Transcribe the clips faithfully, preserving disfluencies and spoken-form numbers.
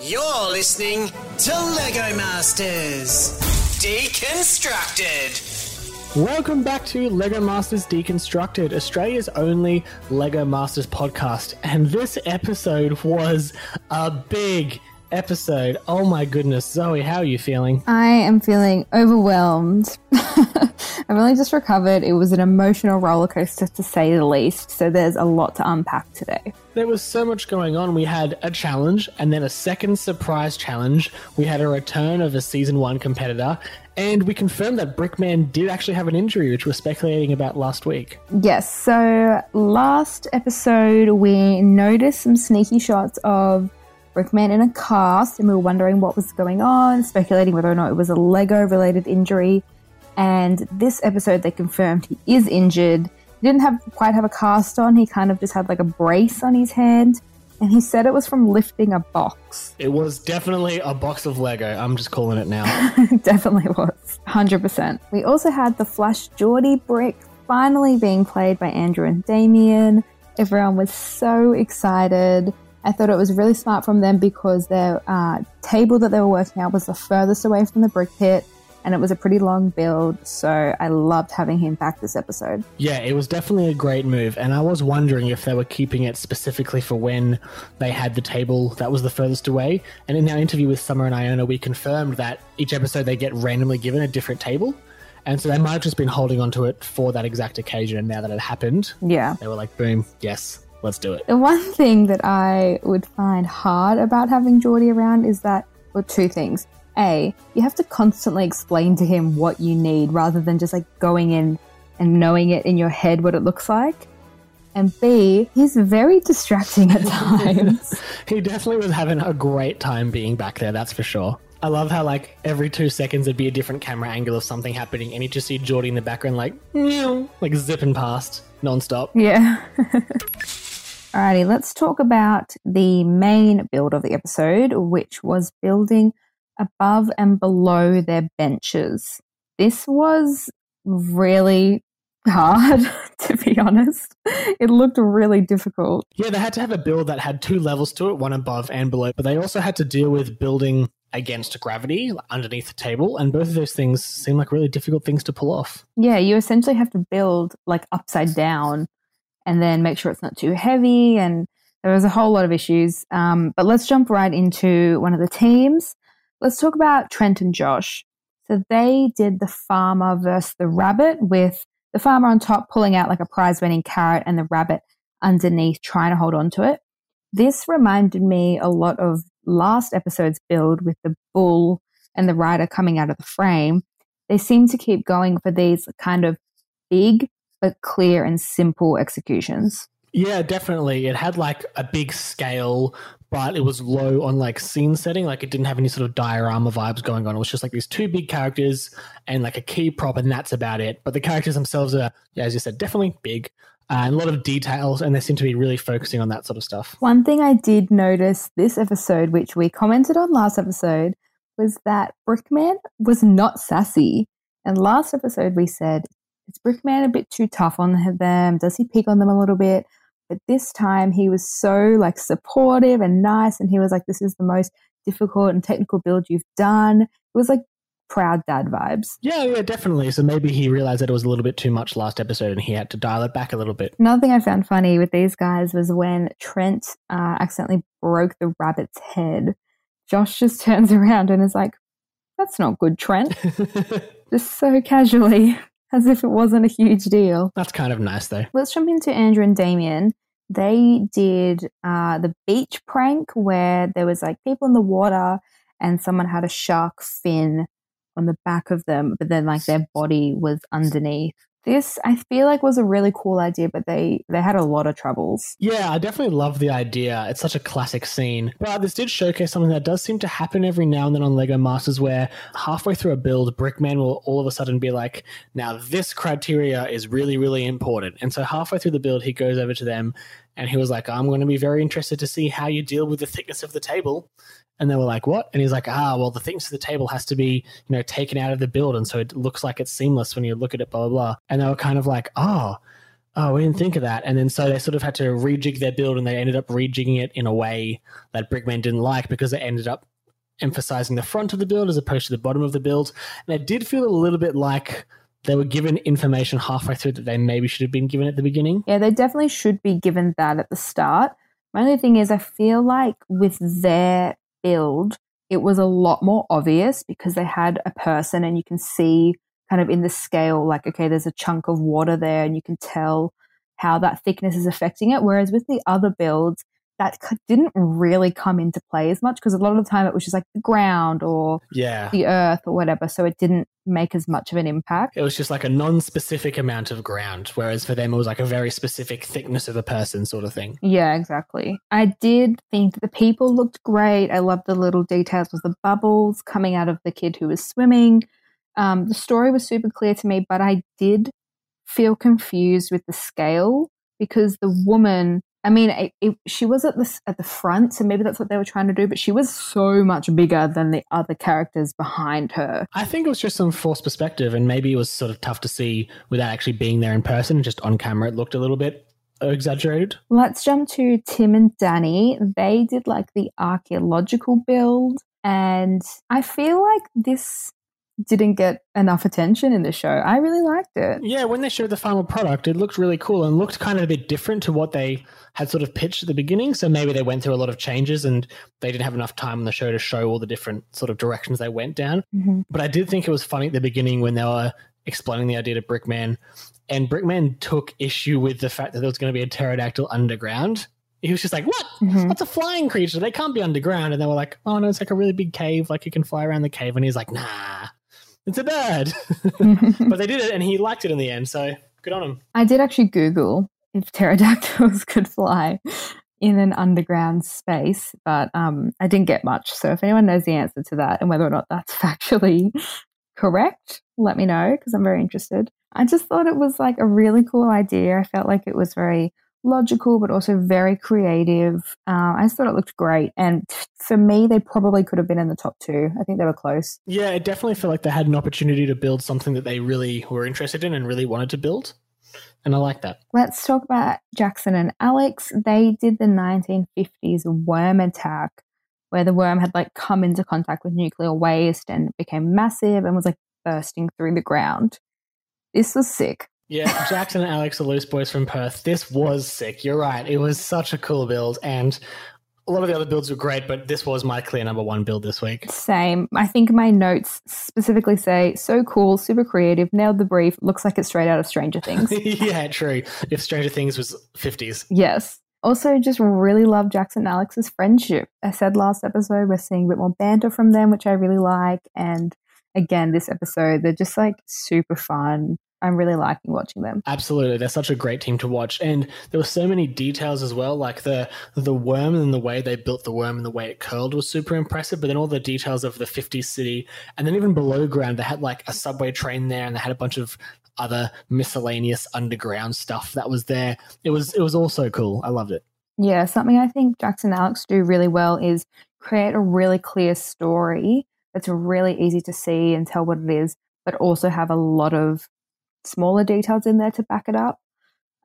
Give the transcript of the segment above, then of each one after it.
You're listening to Lego Masters Deconstructed. Welcome back to Lego Masters Deconstructed, Australia's only Lego Masters podcast. And this episode was a big episode. Oh my goodness. Zoe, how are you feeling? I am feeling overwhelmed. I've only just recovered. It was an emotional rollercoaster, to say the least. So there's a lot to unpack today. There was so much going on. We had a challenge and then a second surprise challenge. We had a return of a season one competitor, and we confirmed that Brickman did actually have an injury, which we were speculating about last week. Yes. So last episode, we noticed some sneaky shots of Brickman in a cast, and we were wondering what was going on, speculating whether or not it was a Lego-related injury. And this episode, they confirmed he is injured. He didn't have quite have a cast on. He kind of just had like a brace on his hand. And he said it was from lifting a box. It was definitely a box of Lego. I'm just calling it now. It definitely was. one hundred percent. We also had the Flash Geordie brick finally being played by Andrew and Damien. Everyone was so excited. I thought it was really smart from them because their uh, table that they were working at was the furthest away from the brick pit. And it was a pretty long build, so I loved having him back this episode. Yeah, it was definitely a great move, and I was wondering if they were keeping it specifically for when they had the table that was the furthest away. And in our interview with Summer and Iona, we confirmed that each episode they get randomly given a different table. And so they might have just been holding onto it for that exact occasion, and now that it happened, yeah, they were like, boom, yes, let's do it. The one thing that I would find hard about having Geordie around is that, well, two things. A, you have to constantly explain to him what you need rather than just like going in and knowing it in your head what it looks like. And B, he's very distracting at times. He definitely was having a great time being back there, that's for sure. I love how like every two seconds there'd be a different camera angle of something happening, and you just see Geordie in the background like, meow, like zipping past nonstop. Yeah. Alrighty, let's talk about the main build of the episode, which was building above and below their benches. This was really hard, to be honest. It looked really difficult. Yeah, they had to have a build that had two levels to it, one above and below, but they also had to deal with building against gravity underneath the table, and both of those things seem like really difficult things to pull off. Yeah, you essentially have to build like upside down and then make sure it's not too heavy, and there was a whole lot of issues. Um, but let's jump right into one of the teams. Let's talk about Trent and Josh. So they did the farmer versus the rabbit, with the farmer on top pulling out like a prize-winning carrot and the rabbit underneath trying to hold on to it. This reminded me a lot of last episode's build with the bull and the rider coming out of the frame. They seem to keep going for these kind of big but clear and simple executions. Yeah, definitely. It had like a big scale, but it was low on like scene setting. Like it didn't have any sort of diorama vibes going on. It was just like these two big characters and like a key prop, and that's about it. But the characters themselves are, yeah, as you said, definitely big uh, and a lot of details, and they seem to be really focusing on that sort of stuff. One thing I did notice this episode, which we commented on last episode, was that Brickman was not sassy. And last episode we said, is Brickman a bit too tough on them? Does he pick on them a little bit? But this time he was so like supportive and nice, and he was like, this is the most difficult and technical build you've done. It was like proud dad vibes. Yeah, yeah, definitely. So maybe he realized that it was a little bit too much last episode and he had to dial it back a little bit. Another thing I found funny with these guys was when Trent uh, accidentally broke the rabbit's head. Josh just turns around and is like, that's not good, Trent. Just so casually, as if it wasn't a huge deal. That's kind of nice, though. Let's jump into Andrew and Damien. They did uh, the beach prank where there was like people in the water and someone had a shark fin on the back of them, but then like their body was underneath. This, I feel like, was a really cool idea, but they, they had a lot of troubles. Yeah, I definitely love the idea. It's such a classic scene. But this did showcase something that does seem to happen every now and then on Lego Masters, where halfway through a build, Brickman will all of a sudden be like, now this criteria is really, really important. And so halfway through the build, he goes over to them and he was like, I'm going to be very interested to see how you deal with the thickness of the table. And they were like, what? And he's like, ah, well, the thickness of the table has to be, you know, taken out of the build. And so it looks like it's seamless when you look at it, blah, blah, blah. And they were kind of like, oh, oh, we didn't think of that. And then so they sort of had to rejig their build, and they ended up rejigging it in a way that Brickman didn't like, because they ended up emphasizing the front of the build as opposed to the bottom of the build. And it did feel a little bit like they were given information halfway through that they maybe should have been given at the beginning. Yeah, they definitely should be given that at the start. My only thing is I feel like with their build, it was a lot more obvious because they had a person and you can see kind of in the scale, like, okay, there's a chunk of water there and you can tell how that thickness is affecting it. Whereas with the other builds, that didn't really come into play as much because a lot of the time it was just like the ground or yeah. the earth or whatever. So it didn't make as much of an impact. It was just like a non-specific amount of ground, whereas for them it was like a very specific thickness of a person sort of thing. Yeah, exactly. I did think that the people looked great. I loved the little details with the bubbles coming out of the kid who was swimming. Um, the story was super clear to me, but I did feel confused with the scale because the woman... I mean, it, it, she was at the, at the front, so maybe that's what they were trying to do, but she was so much bigger than the other characters behind her. I think it was just some forced perspective, and maybe it was sort of tough to see without actually being there in person. Just on camera, it looked a little bit exaggerated. Let's jump to Tim and Danny. They did like the archaeological build, and I feel like this didn't get enough attention in the show. I really liked it. Yeah, when they showed the final product, it looked really cool and looked kind of a bit different to what they had sort of pitched at the beginning. So maybe they went through a lot of changes and they didn't have enough time on the show to show all the different sort of directions they went down. Mm-hmm. But I did think it was funny at the beginning when they were explaining the idea to Brickman, and Brickman took issue with the fact that there was going to be a pterodactyl underground. He was just like, what? Mm-hmm. That's a flying creature. They can't be underground. And they were like, oh, no, it's like a really big cave. Like you can fly around the cave. And he's like, nah. It's a bird. But they did it and he liked it in the end, so good on him. I did actually Google if pterodactyls could fly in an underground space, but um, I didn't get much. So if anyone knows the answer to that and whether or not that's factually correct, let me know because I'm very interested. I just thought it was like a really cool idea. I felt like it was very logical but also very creative. Uh, I just thought it looked great, and for me they probably could have been in the top two. I think they were close. Yeah, I definitely feel like they had an opportunity to build something that they really were interested in and really wanted to build, and I like that. Let's talk about Jackson and Alex. They did the nineteen fifties worm attack where the worm had like come into contact with nuclear waste and became massive and was like bursting through the ground. This was sick. Yeah, Jackson and Alex, the Loose Boys from Perth. This was sick. You're right. It was such a cool build. And a lot of the other builds were great, but this was my clear number one build this week. Same. I think my notes specifically say, so cool, super creative, nailed the brief, looks like it's straight out of Stranger Things. Yeah, true. If Stranger Things was fifties. Yes. Also, just really love Jackson and Alex's friendship. I said last episode we're seeing a bit more banter from them, which I really like. And again, this episode, they're just like super fun. I'm really liking watching them. Absolutely. They're such a great team to watch. And there were so many details as well, like the the worm and the way they built the worm and the way it curled was super impressive. But then all the details of the fifties city, and then even below ground, they had like a subway train there and they had a bunch of other miscellaneous underground stuff that was there. It was, it was all so cool. I loved it. Yeah, something I think Jackson and Alex do really well is create a really clear story that's really easy to see and tell what it is, but also have a lot of smaller details in there to back it up.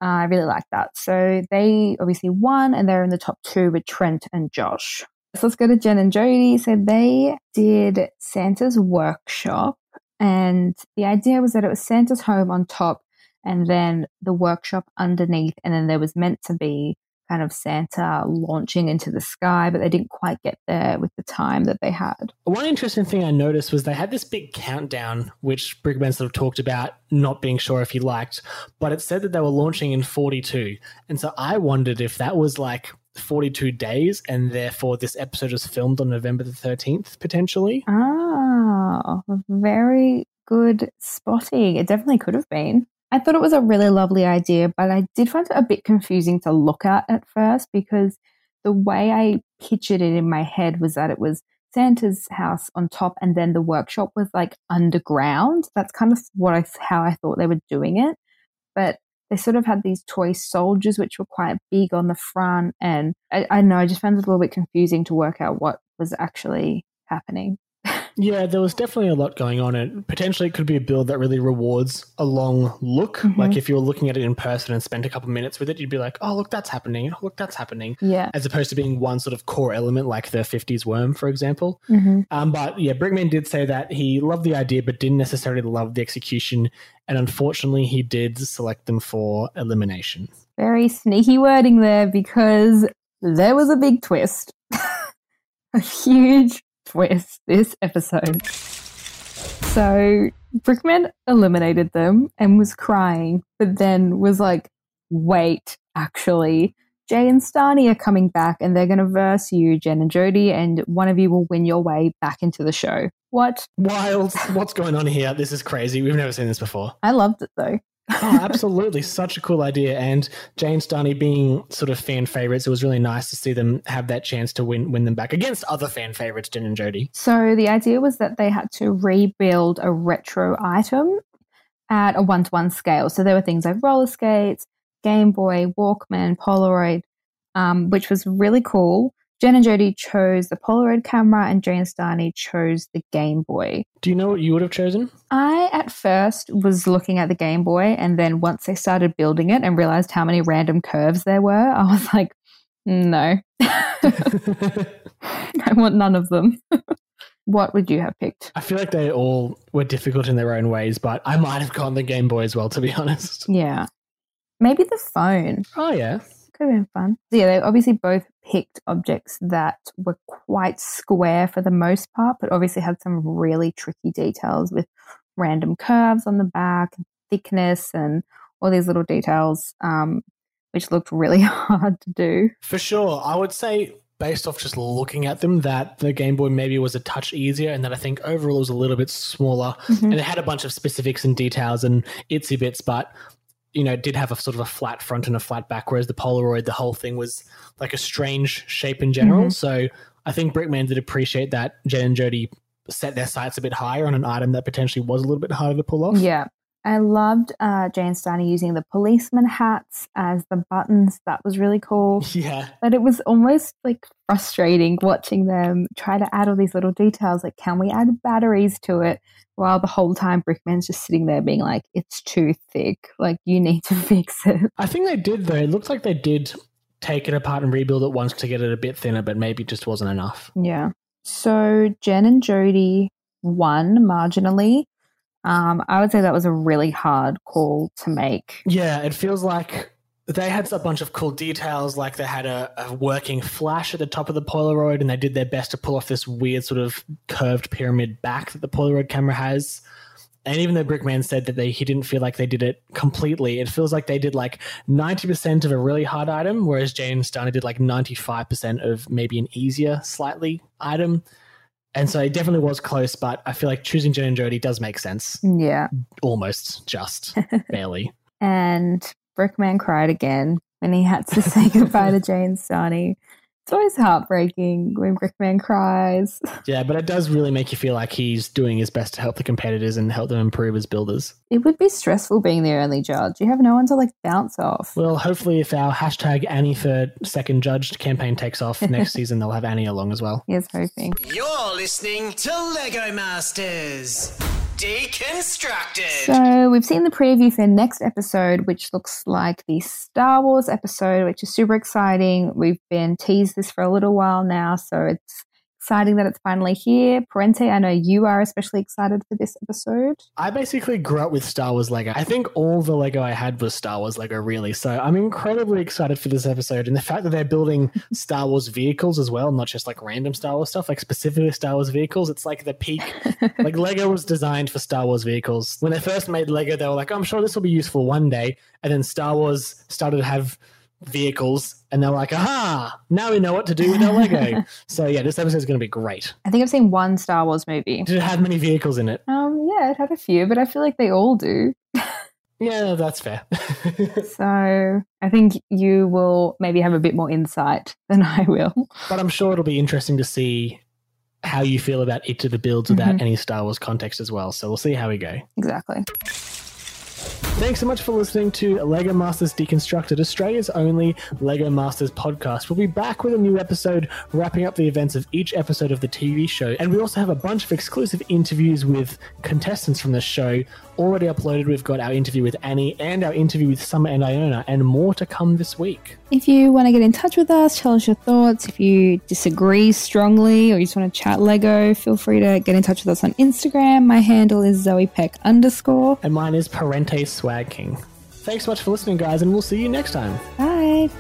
Uh, I really like that. So they obviously won and they're in the top two with Trent and Josh. So let's go to Jen and Jody. So they did Santa's workshop, and the idea was that it was Santa's home on top and then the workshop underneath, and then there was meant to be kind of Santa launching into the sky, but they didn't quite get there with the time that they had. One interesting thing I noticed was they had this big countdown, which Brickman sort of talked about not being sure if he liked, but it said that they were launching in forty-two. And so I wondered if that was like forty-two days and therefore this episode was filmed on November the thirteenth, potentially. Ah, very good spotting. It definitely could have been. I thought it was a really lovely idea, but I did find it a bit confusing to look at at first because the way I pictured it in my head was that it was Santa's house on top and then the workshop was like underground. That's kind of what I, how I thought they were doing it. But they sort of had these toy soldiers which were quite big on the front, and I, I know I just found it a little bit confusing to work out what was actually happening. Yeah, there was definitely a lot going on. And potentially it could be a build that really rewards a long look. Mm-hmm. Like if you were looking at it in person and spent a couple minutes with it, you'd be like, oh, look, that's happening. Oh, look, that's happening. Yeah. As opposed to being one sort of core element like the fifties worm, for example. Mm-hmm. Um, but yeah, Brickman did say that he loved the idea but didn't necessarily love the execution. And unfortunately, he did select them for elimination. Very sneaky wording there, because there was a big twist. A huge twist this episode. So Brickman eliminated them and was crying, but then was like, wait, actually, Jay and Stani are coming back and they're going to verse you, Jen and Jody, and one of you will win your way back into the show. What? Wild. What's going on here? This is crazy. We've never seen this before. I loved it though. Oh, absolutely. Such a cool idea. And Jane, Stani being sort of fan favourites, it was really nice to see them have that chance to win win them back against other fan favourites, Jen and Jody. So the idea was that they had to rebuild a retro item at a one-to-one scale. So there were things like roller skates, Game Boy, Walkman, Polaroid, um, which was really cool. Jen and Jody chose the Polaroid camera and Jane Stani chose the Game Boy. Do you know what you would have chosen? I, at first, was looking at the Game Boy, and then once they started building it and realised how many random curves there were, I was like, no. I want none of them. What would you have picked? I feel like they all were difficult in their own ways, but I might have gone the Game Boy as well, to be honest. Yeah. Maybe the phone. Oh, yeah. Could have been fun. So yeah, they obviously both picked objects that were quite square for the most part, but obviously had some really tricky details with random curves on the back, thickness, and all these little details, um, which looked really hard to do. For sure. I would say, based off just looking at them, that the Game Boy maybe was a touch easier, and that I think overall it was a little bit smaller, mm-hmm. and it had a bunch of specifics and details and itsy bits, but you know, it did have a sort of a flat front and a flat back, whereas the Polaroid, the whole thing was like a strange shape in general. Mm-hmm. So I think Brickman did appreciate that Jen and Jody set their sights a bit higher on an item that potentially was a little bit harder to pull off. Yeah. I loved uh, Jane Stani using the policeman hats as the buttons. That was really cool. Yeah. But it was almost like frustrating watching them try to add all these little details. Like, can we add batteries to it? While the whole time Brickman's just sitting there being like, it's too thick. Like, you need to fix it. I think they did, though. It looks like they did take it apart and rebuild it once to get it a bit thinner, but maybe just wasn't enough. Yeah. So Jen and Jody won marginally. Um, I would say that was a really hard call to make. Yeah, it feels like they had a bunch of cool details, like they had a, a working flash at the top of the Polaroid, and they did their best to pull off this weird sort of curved pyramid back that the Polaroid camera has. And even though Brickman said that they, he didn't feel like they did it completely, it feels like they did like ninety percent of a really hard item, whereas Jane Stani did like ninety-five percent of maybe an easier, slightly item. And so it definitely was close, but I feel like choosing Jen and Jody does make sense. Yeah. Almost, just, barely. And Brickman cried again when he had to say goodbye to Jane Stani. It's always heartbreaking when Brickman cries. Yeah, but it does really make you feel like he's doing his best to help the competitors and help them improve as builders. It would be stressful being the only judge. You have no one to, like, bounce off. Well, hopefully if our hashtag Annie for second judge campaign takes off next season, they'll have Annie along as well. Yes, hoping. You're listening to Lego Masters Deconstructed. So we've seen the preview for next episode, which looks like the Star Wars episode, which is super exciting. We've been teased this for a little while now, so it's exciting that it's finally here. Parente, I know you are especially excited for this episode. I basically grew up with Star Wars Lego. I think all the Lego I had was Star Wars Lego, really. So I'm incredibly excited for this episode. And the fact that they're building Star Wars vehicles as well, not just like random Star Wars stuff, like specifically Star Wars vehicles, it's like the peak. Like Lego was designed for Star Wars vehicles. When they first made Lego, they were like, oh, I'm sure this will be useful one day. And then Star Wars started to have vehicles, and they're like, aha, now we know what to do with our Lego. So yeah, this episode is going to be great. I think I've seen one Star Wars movie. Did it have many vehicles in it? Um, yeah, it had a few, but I feel like they all do. Yeah, that's fair. So I think you will maybe have a bit more insight than I will. But I'm sure it'll be interesting to see how you feel about each of the builds without mm-hmm. any Star Wars context as well. So we'll see how we go. Exactly. Thanks so much for listening to Lego Masters Deconstructed, Australia's only Lego Masters podcast. We'll be back with a new episode wrapping up the events of each episode of the T V show, and we also have a bunch of exclusive interviews with contestants from the show already uploaded. We've got our interview with Annie and our interview with Summer and Iona, and more to come this week. If you want to get in touch with us, tell us your thoughts. If you disagree strongly or you just want to chat Lego, feel free to get in touch with us on Instagram. My handle is Zoe Peck underscore. And mine is ParenteSweat. King. Thanks so much for listening, guys, and we'll see you next time. Bye.